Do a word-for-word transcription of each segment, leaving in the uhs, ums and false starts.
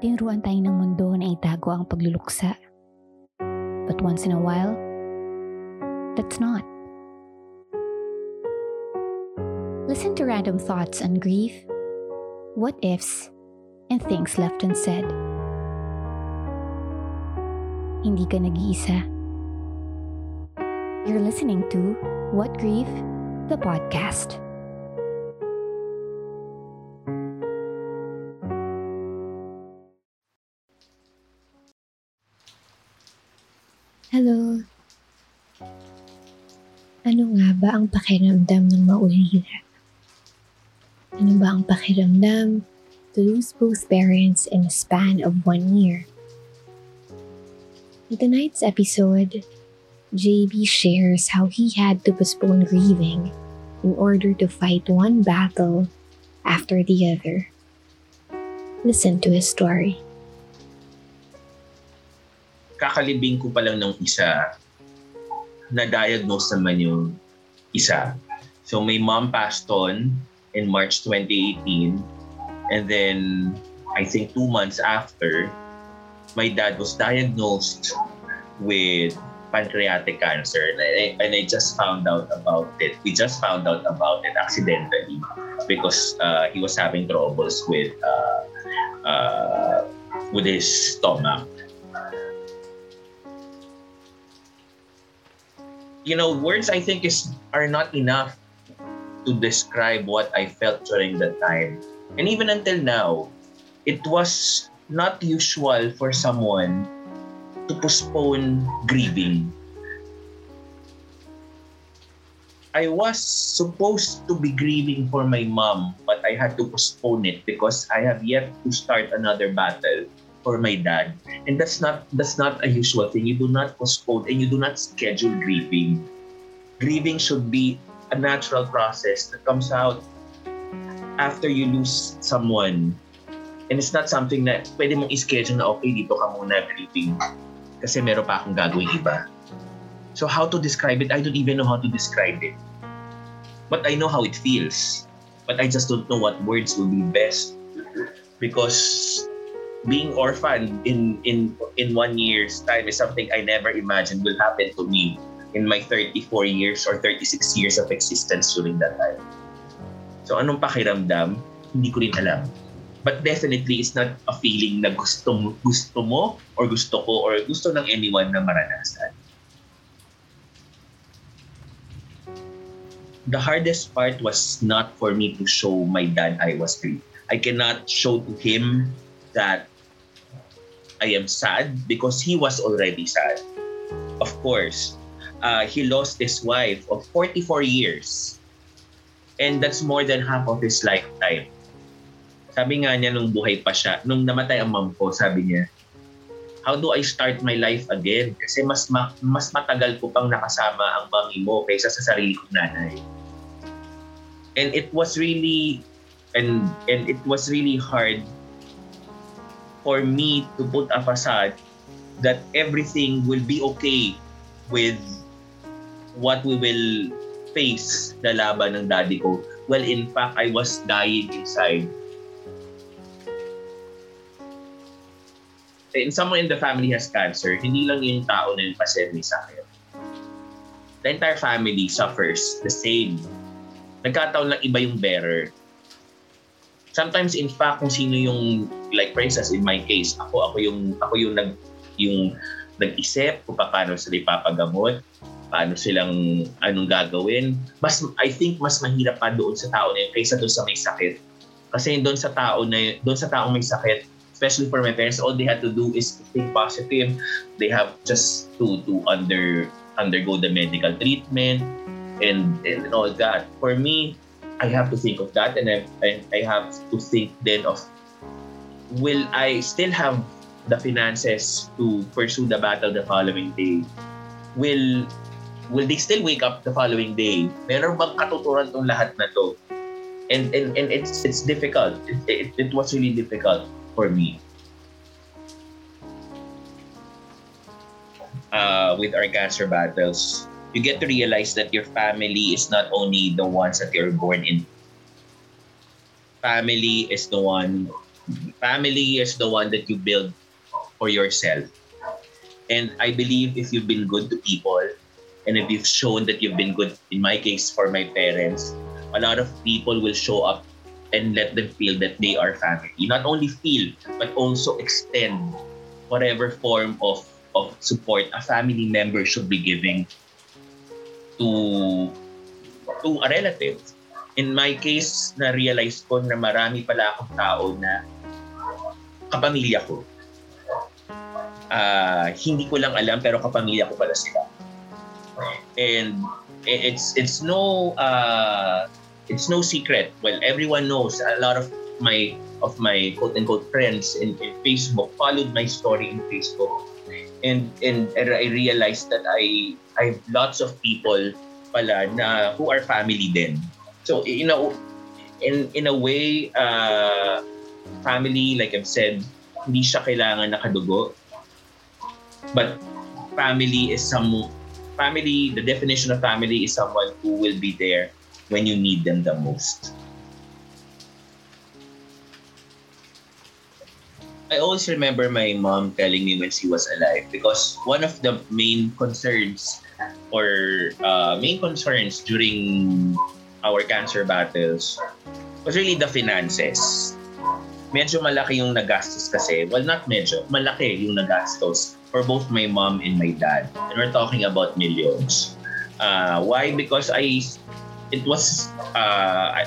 Tinuruan tayo ng mundo na itago ang pagluluksa. But once in a while, that's not. Listen to random thoughts on grief, what ifs, and things left unsaid. Hindi ka nag-iisa. You're listening to What Grief, the podcast. Hello. Ano nga ba ang pakiramdam ng maulila? Ano ba ang pakiramdam to lose both parents in a span of one year? In tonight's episode, J B shares how he had to postpone grieving in order to fight one battle after the other. Listen to his story. Kakalibing ko pa lang ng isa, na-diagnose naman yung isa. So my mom passed on in March twenty eighteen, and then I think two months after, my dad was diagnosed with pancreatic cancer, and I, and I just found out about it. We just found out about it accidentally because uh, he was having troubles with uh, uh, with his stomach. You know, words I think is are not enough to describe what I felt during that time. And even until now, it was not usual for someone to postpone grieving. I was supposed to be grieving for my mom, but I had to postpone it because I have yet to start another battle for my dad. And that's not that's not a usual thing. You do not postpone and you do not schedule grieving. Grieving should be a natural process that comes out after you lose someone. And it's not something na pwede mong ischedule na okay, dito ka muna grieving kasi meron pa akong gagawin iba. So how to describe it? I don't even know how to describe it. But I know how it feels. But I just don't know what words will be best, because being orphaned in, in in one year's time is something I never imagined will happen to me in my thirty-four years or thirty-six years of existence during that time. So anong pakiramdam? Hindi ko rin alam. But definitely, it's not a feeling na gusto mo, gusto mo or gusto ko or gusto ng anyone na maranasan. The hardest part was not for me to show my dad I was grieved. I cannot show to him that I am sad because he was already sad. Of course, uh, he lost his wife of forty-four years, and that's more than half of his lifetime. Sabi nga niya nung buhay pa siya, nung namatay ang mom ko, sabi niya, how do I start my life again? Kasi mas, ma- mas matagal ko pang nakasama ang mami mo kaysa sa sarili kong nanay. And it was really, and and it was really hard for me to put a facade that everything will be okay with what we will face na laban ng daddy ko. Well, in fact, I was dying inside. And someone in the family has cancer. Hindi lang yung tao na yung pasend ni sa akin. The entire family suffers the same. Nagkataon lang iba yung bearer. Sometimes, in fact, kung sino yung, like for instance, in my case, ako ako yung ako yung nag yung nag-isip kung paano sila ipapagamot, paano silang anong gagawin. Mas I think mas mahirap pa doon sa tao na yun kaysa doon sa may sakit. Kasi doon sa tao na doon sa taong may sakit, especially for my parents, all they had to do is think positive. They have just to to under undergo the medical treatment and and all that. For me, I have to think of that, and I, I, I have to think then of, will I still have the finances to pursue the battle the following day? Will will they still wake up the following day? Meron bang katuturan tong lahat na to? And and, and it's it's difficult. It, it, it was really difficult for me. Uh, with our cancer battles, you get to realize that your family is not only the ones that you're born in. Family is the one family is the one that you build for yourself. And I believe if you've been good to people, and if you've shown that you've been good, in my case, for my parents, a lot of people will show up and let them feel that they are family. Not only feel, but also extend whatever form of, of support a family member should be giving to, to a relative. In my case, na-realize ko na marami pala akong tao na kapamilya ko. Uh, hindi ko lang alam, pero kapamilya ko pala sila. And it's it's no uh, it's no secret. Well, everyone knows. A lot of my of my quote unquote friends in, in Facebook followed my story in Facebook, and and I realized that I I have lots of people pala na who are family din. So you know, in in a way, uh, family, like I've said, hindi siya kailangan nakadugo, but family is some. Family, the definition of family is someone who will be there when you need them the most. I always remember my mom telling me when she was alive, because one of the main concerns or uh, main concerns during our cancer battles was really the finances. Medyo malaki yung nagastos kasi. Well, not medyo. Malaki yung nagastos for both my mom and my dad. And we're talking about millions. Uh, why? Because I, it was, uh, I,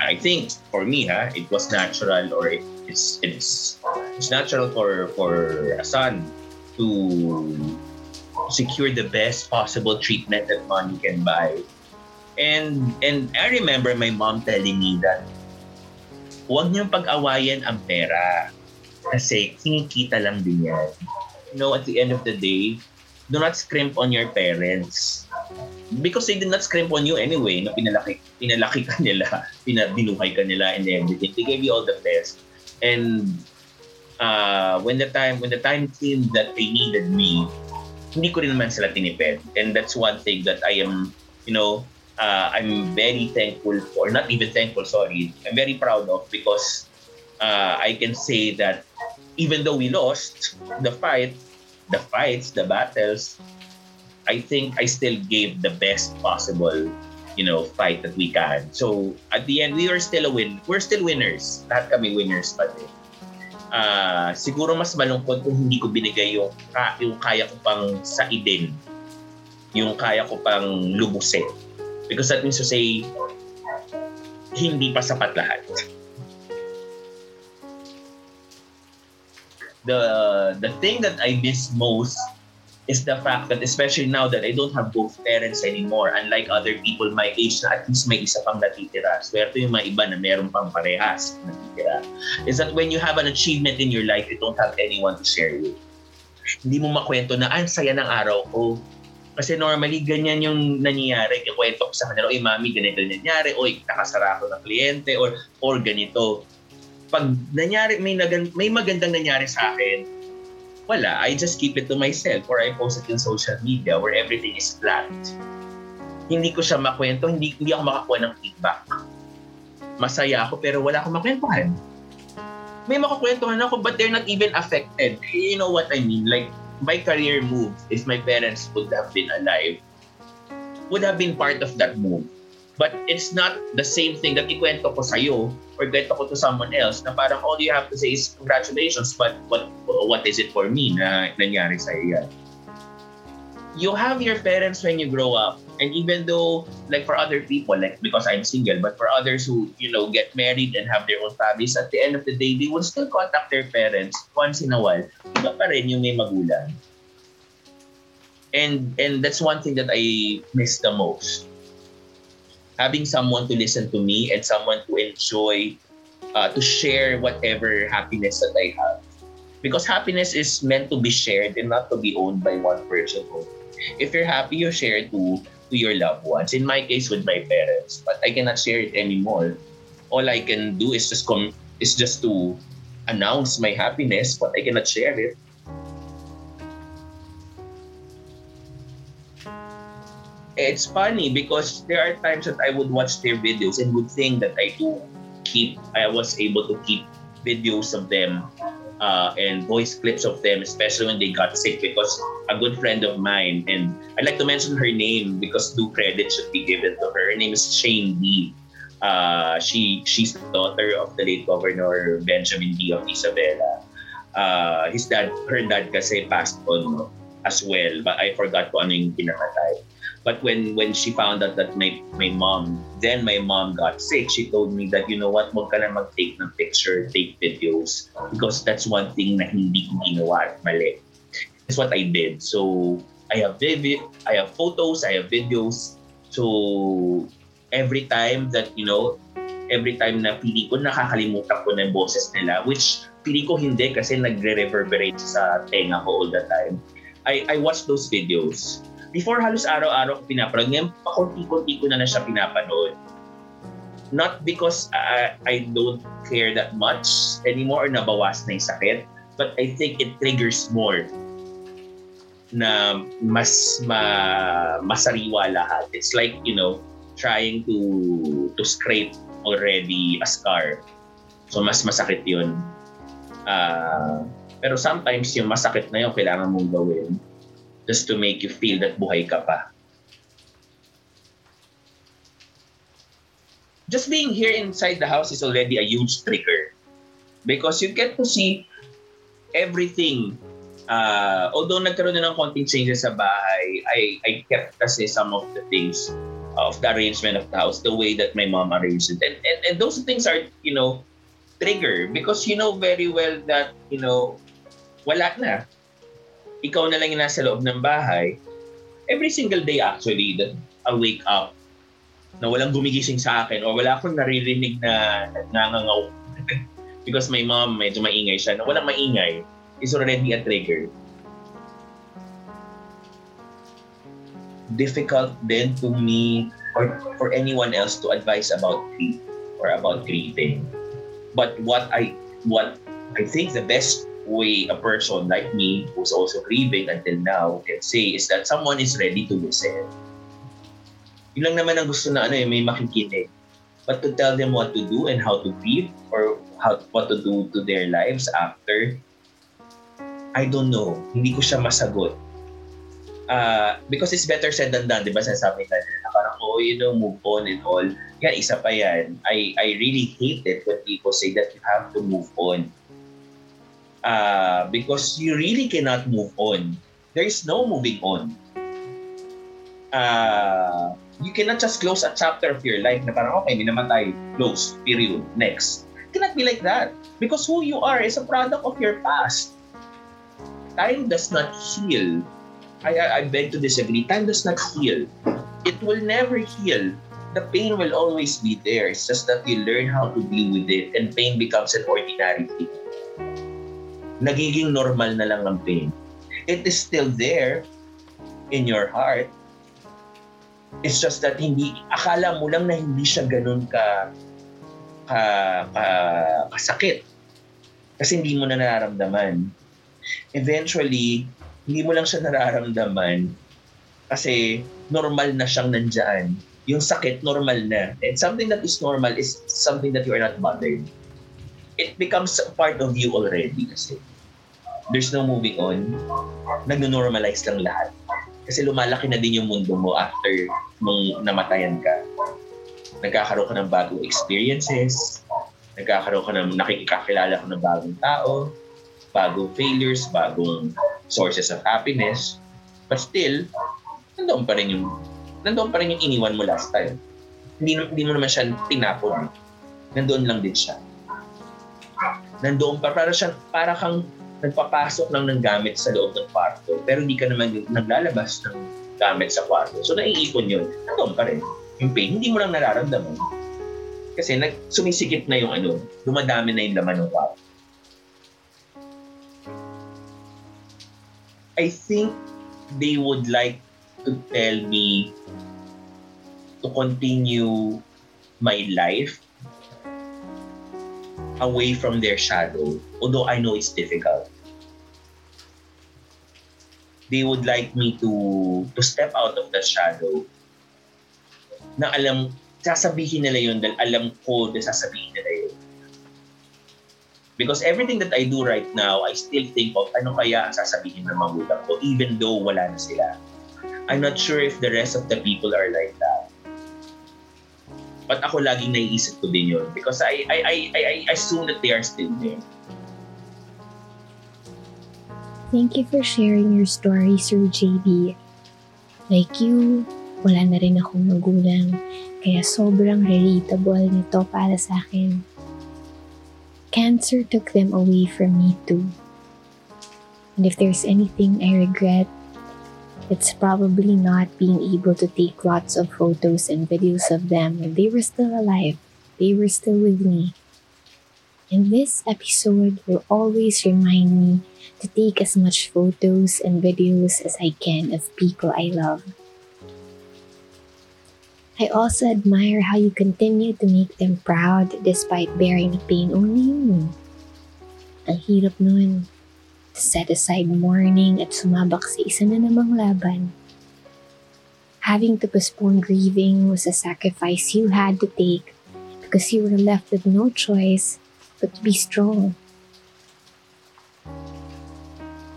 I think for me, ha, it was natural, or it, it's it's it's natural for for a son to secure the best possible treatment that money can buy. And and I remember my mom telling me that huwag niyong pag-awayan ang pera kasi kinikita lang din yan. You know, at the end of the day, do not scrimp on your parents. Because they did not scrimp on you anyway. No, pinalaki, pinalaki ka nila, pinabinuhay ka nila and everything. They gave you all the best. And uh, when the time when the time came that they needed me, hindi ko rin naman sila tinipid. And that's one thing that I am, you know, Uh, I'm very thankful for, not even thankful, sorry, I'm very proud of, because uh, I can say that even though we lost the fight, the fights, the battles, I think I still gave the best possible, you know, fight that we can. So at the end, we were still a win. We're still winners. Lahat kami winners pa din. Uh, siguro mas malungkot kung hindi ko binigay yung, yung kaya ko pang saidin, yung kaya ko pang lubusin. Because that means to say, hindi pa sapat lahat. The the thing that I miss most is the fact that, especially now that I don't have both parents anymore, unlike other people my age na at least may isa pang natitira. Swerte yung mga iba na meron pang parehas natitira. Is that when you have an achievement in your life, you don't have anyone to share with. Hindi mo makwento na, ah, saya ng araw ko. Kasi normally, ganyan yung nangyayari. Ikwento ko sa kanila, oy mami, ganito nangyari, oy nakasara ako ng kliyente, or, or ganito. Pag nangyari, may, nagan, may magandang nangyari sa akin, wala. I just keep it to myself, or I post it in social media where everything is flat. Hindi ko siya makwento, hindi, hindi ako makakuha ng feedback. Masaya ako, pero wala akong makwentuhan. May makakwentuhan ako, but they're not even affected. You know what I mean? Like, my career move, if my parents would have been alive, would have been part of that move. But it's not the same thing that ikwento ko sa'yo or ikwento ko to someone else na parang all you have to say is congratulations, but what what is it for me na nangyari sa'yo yan? You have your parents when you grow up, and even though, like for other people, like because I'm single, but for others who, you know, get married and have their own families, at the end of the day, they will still contact their parents once in a while. Iba pa rin yung may magulang. And and that's one thing that I miss the most. Having someone to listen to me and someone to enjoy, uh, to share whatever happiness that I have. Because happiness is meant to be shared and not to be owned by one person. If you're happy, you share it to, to your loved ones. In my case, with my parents. But I cannot share it anymore. All I can do is just com- is just to announce my happiness, but I cannot share it. It's funny because there are times that I would watch their videos and would think that I do keep, I was able to keep videos of them uh, and voice clips of them, especially when they got sick, because a good friend of mine, and I'd like to mention her name because due credit should be given to her. Her name is Shane D. Uh, she, she's the daughter of the late Governor Benjamin D of Isabela. Uh, his dad, her dad kasi passed on as well, but I forgot kung ano yung pinamatay. But when, when she found out that my, my mom, then my mom got sick, she told me that, you know what, huwag ka na mag-take ng picture, take videos, because that's one thing na hindi ko ginawa at mali. That's what I did. So I have vivid, I have photos, I have videos. So every time that, you know, every time na pili ko, nakakalimutan ko na yung boses nila, which pili ko hindi kasi nagre-reverberate sa tenga ko all the time. I, I watch those videos. Before, halos araw-araw ko pinapanood. Ngayon, pakunti-kunti ko na na siya pinapanood. Not because uh, I don't care that much anymore or nabawas na yung sakit, but I think it triggers more na mas ma, masariwa lahat. It's like, you know, trying to to scrape already a scar. So, mas masakit yun. Uh, pero sometimes yung masakit na yun, kailangan mong gawin. Just to make you feel that buhay ka pa. Just being here inside the house is already a huge trigger, because you get to see everything. Uh, although nagkaroon na ng konting changes sa bahay, I, I kept kasi some of the things of the arrangement of the house, the way that my mom arranged it. And, and, and those things are, you know, trigger, because you know very well that, you know, wala na. Ikaw na lang yung nasa loob ng bahay. Every single day actually, that I wake up na walang gumigising sa akin o wala akong naririnig na nangangaw. Because my mom, medyo maingay siya. Na walang maingay is already a trigger. Difficult then to me or for anyone else to advise about grief or about grieving. But what I, what I think the best way a person like me, who's also grieving until now, can say is that someone is ready to listen. Yun lang naman ang gusto na ano eh, may makikinig. But to tell them what to do and how to grieve or how, what to do to their lives after, I don't know. Hindi ko siya masagot. Uh, because it's better said than done, di ba? Sinasabi na nila, parang, oh, you know, move on and all. Yan, isa pa yan. I, I really hate it when people say that you have to move on. Uh, because you really cannot move on. There is no moving on. Uh, you cannot just close a chapter of your life na parang, okay, may namatay, close, period, next. It cannot be like that. Because who you are is a product of your past. Time does not heal. I, I, I beg to disagree. Time does not heal. It will never heal. The pain will always be there. It's just that you learn how to deal with it, and pain becomes an ordinary thing. Nagiging normal na lang ang pain. It is still there in your heart. It's just that hindi, akala mo lang na hindi siya ganun ka, ka, ka kasakit. Kasi hindi mo na nararamdaman. Eventually, hindi mo lang siya nararamdaman kasi normal na siyang nandyan. Yung sakit, normal na. And something that is normal is something that you are not bothered. It becomes a part of you already kasi there's no moving on. Nag-normalize lang lahat. Kasi lumalaki na din yung mundo mo after nung namatayan ka. Nagkakaroon ka ng bagong experiences, nagkakaroon ka ng nakikakilala ka ng bagong tao, bagong failures, bagong sources of happiness. But still, nandoon pa rin yung, nandoon pa rin yung iniwan mo last time. Hindi, hindi mo naman siya tinapon. Nandoon lang din siya. Nandoon pa, para siya, para kang nagpapasok lang ng gamit sa loob ng kwarto, pero hindi ka naman naglalabas ng gamit sa kwarto. So naiipon yun, nandoon pa rin. Yung pain, hindi mo lang nararamdaman. Kasi nag, sumisikip na yung ano, dumadami na yung laman ng kwarto. I think they would like to tell me to continue my life away from their shadow, although I know it's difficult. They would like me to to step out of the shadow. Na alam, sasabihin nila yun dahil alam ko na sasabihin nila yun. Because everything that I do right now, I still think of ano kaya ang sasabihin ng magulang ko even though wala na sila. I'm not sure if the rest of the people are like that. But ako laging naiisip ko din yun because I, I, I, I, I assume that they are still there. Thank you for sharing your story, Sir J B. Like you, wala na rin akong magulang, kaya sobrang relatable nito para sa akin. Cancer took them away from me too. And if there's anything I regret, it's probably not being able to take lots of photos and videos of them when they were still alive. They were still with me. And this episode will always remind me to take as much photos and videos as I can of people I love. I also admire how you continue to make them proud despite bearing the pain only you knew. Ang hirap nun. To set aside mourning at sumabak sa isa na namang laban. Having to postpone grieving was a sacrifice you had to take because you were left with no choice but to be strong.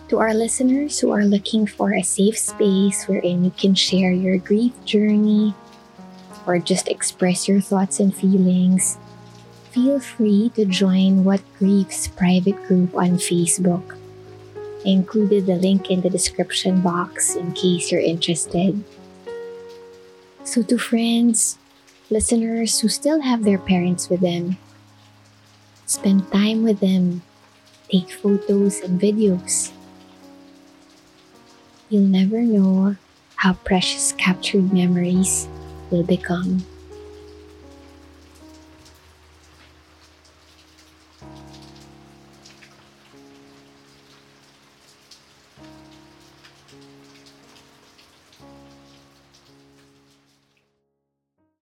To our listeners who are looking for a safe space wherein you can share your grief journey or just express your thoughts and feelings, feel free to join What Grief's private group on Facebook. I included the link in the description box in case you're interested. So to friends, listeners who still have their parents with them, spend time with them, take photos and videos. You'll never know how precious captured memories will become.